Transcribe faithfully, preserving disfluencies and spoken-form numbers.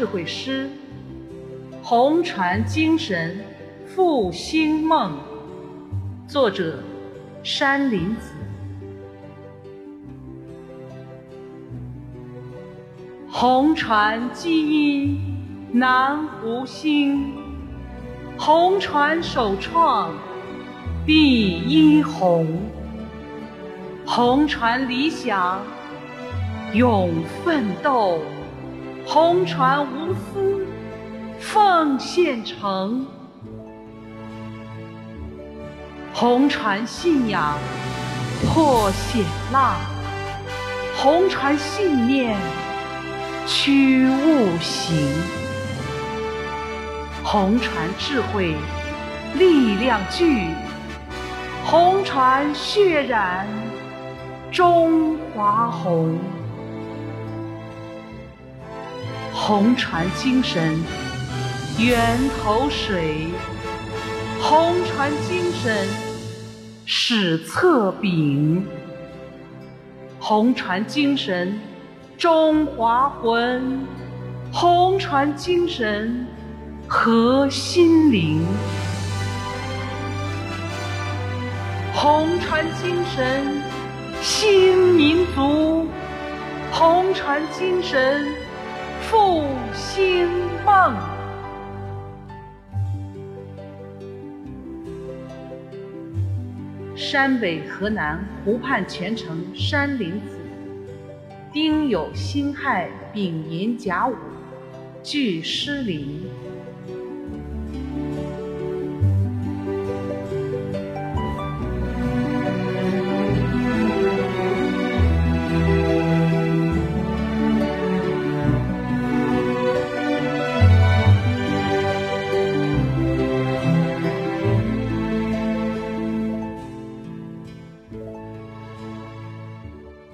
智慧师，红船精神复兴梦。作者山林子。红船基因南湖兴，红船首创第一红，红船理想永奋斗，红船无私奉献诚，红船信仰破险浪，红船信念驱雾行，红船智慧力量巨，红船血染中华红，红船精神源头水，红船精神史册饼，红船精神中华魂，红船精神和心灵，红船精神新民族，红船精神复兴梦。山北河南湖畔全城山林子，丁酉辛亥丙寅甲午，聚诗林。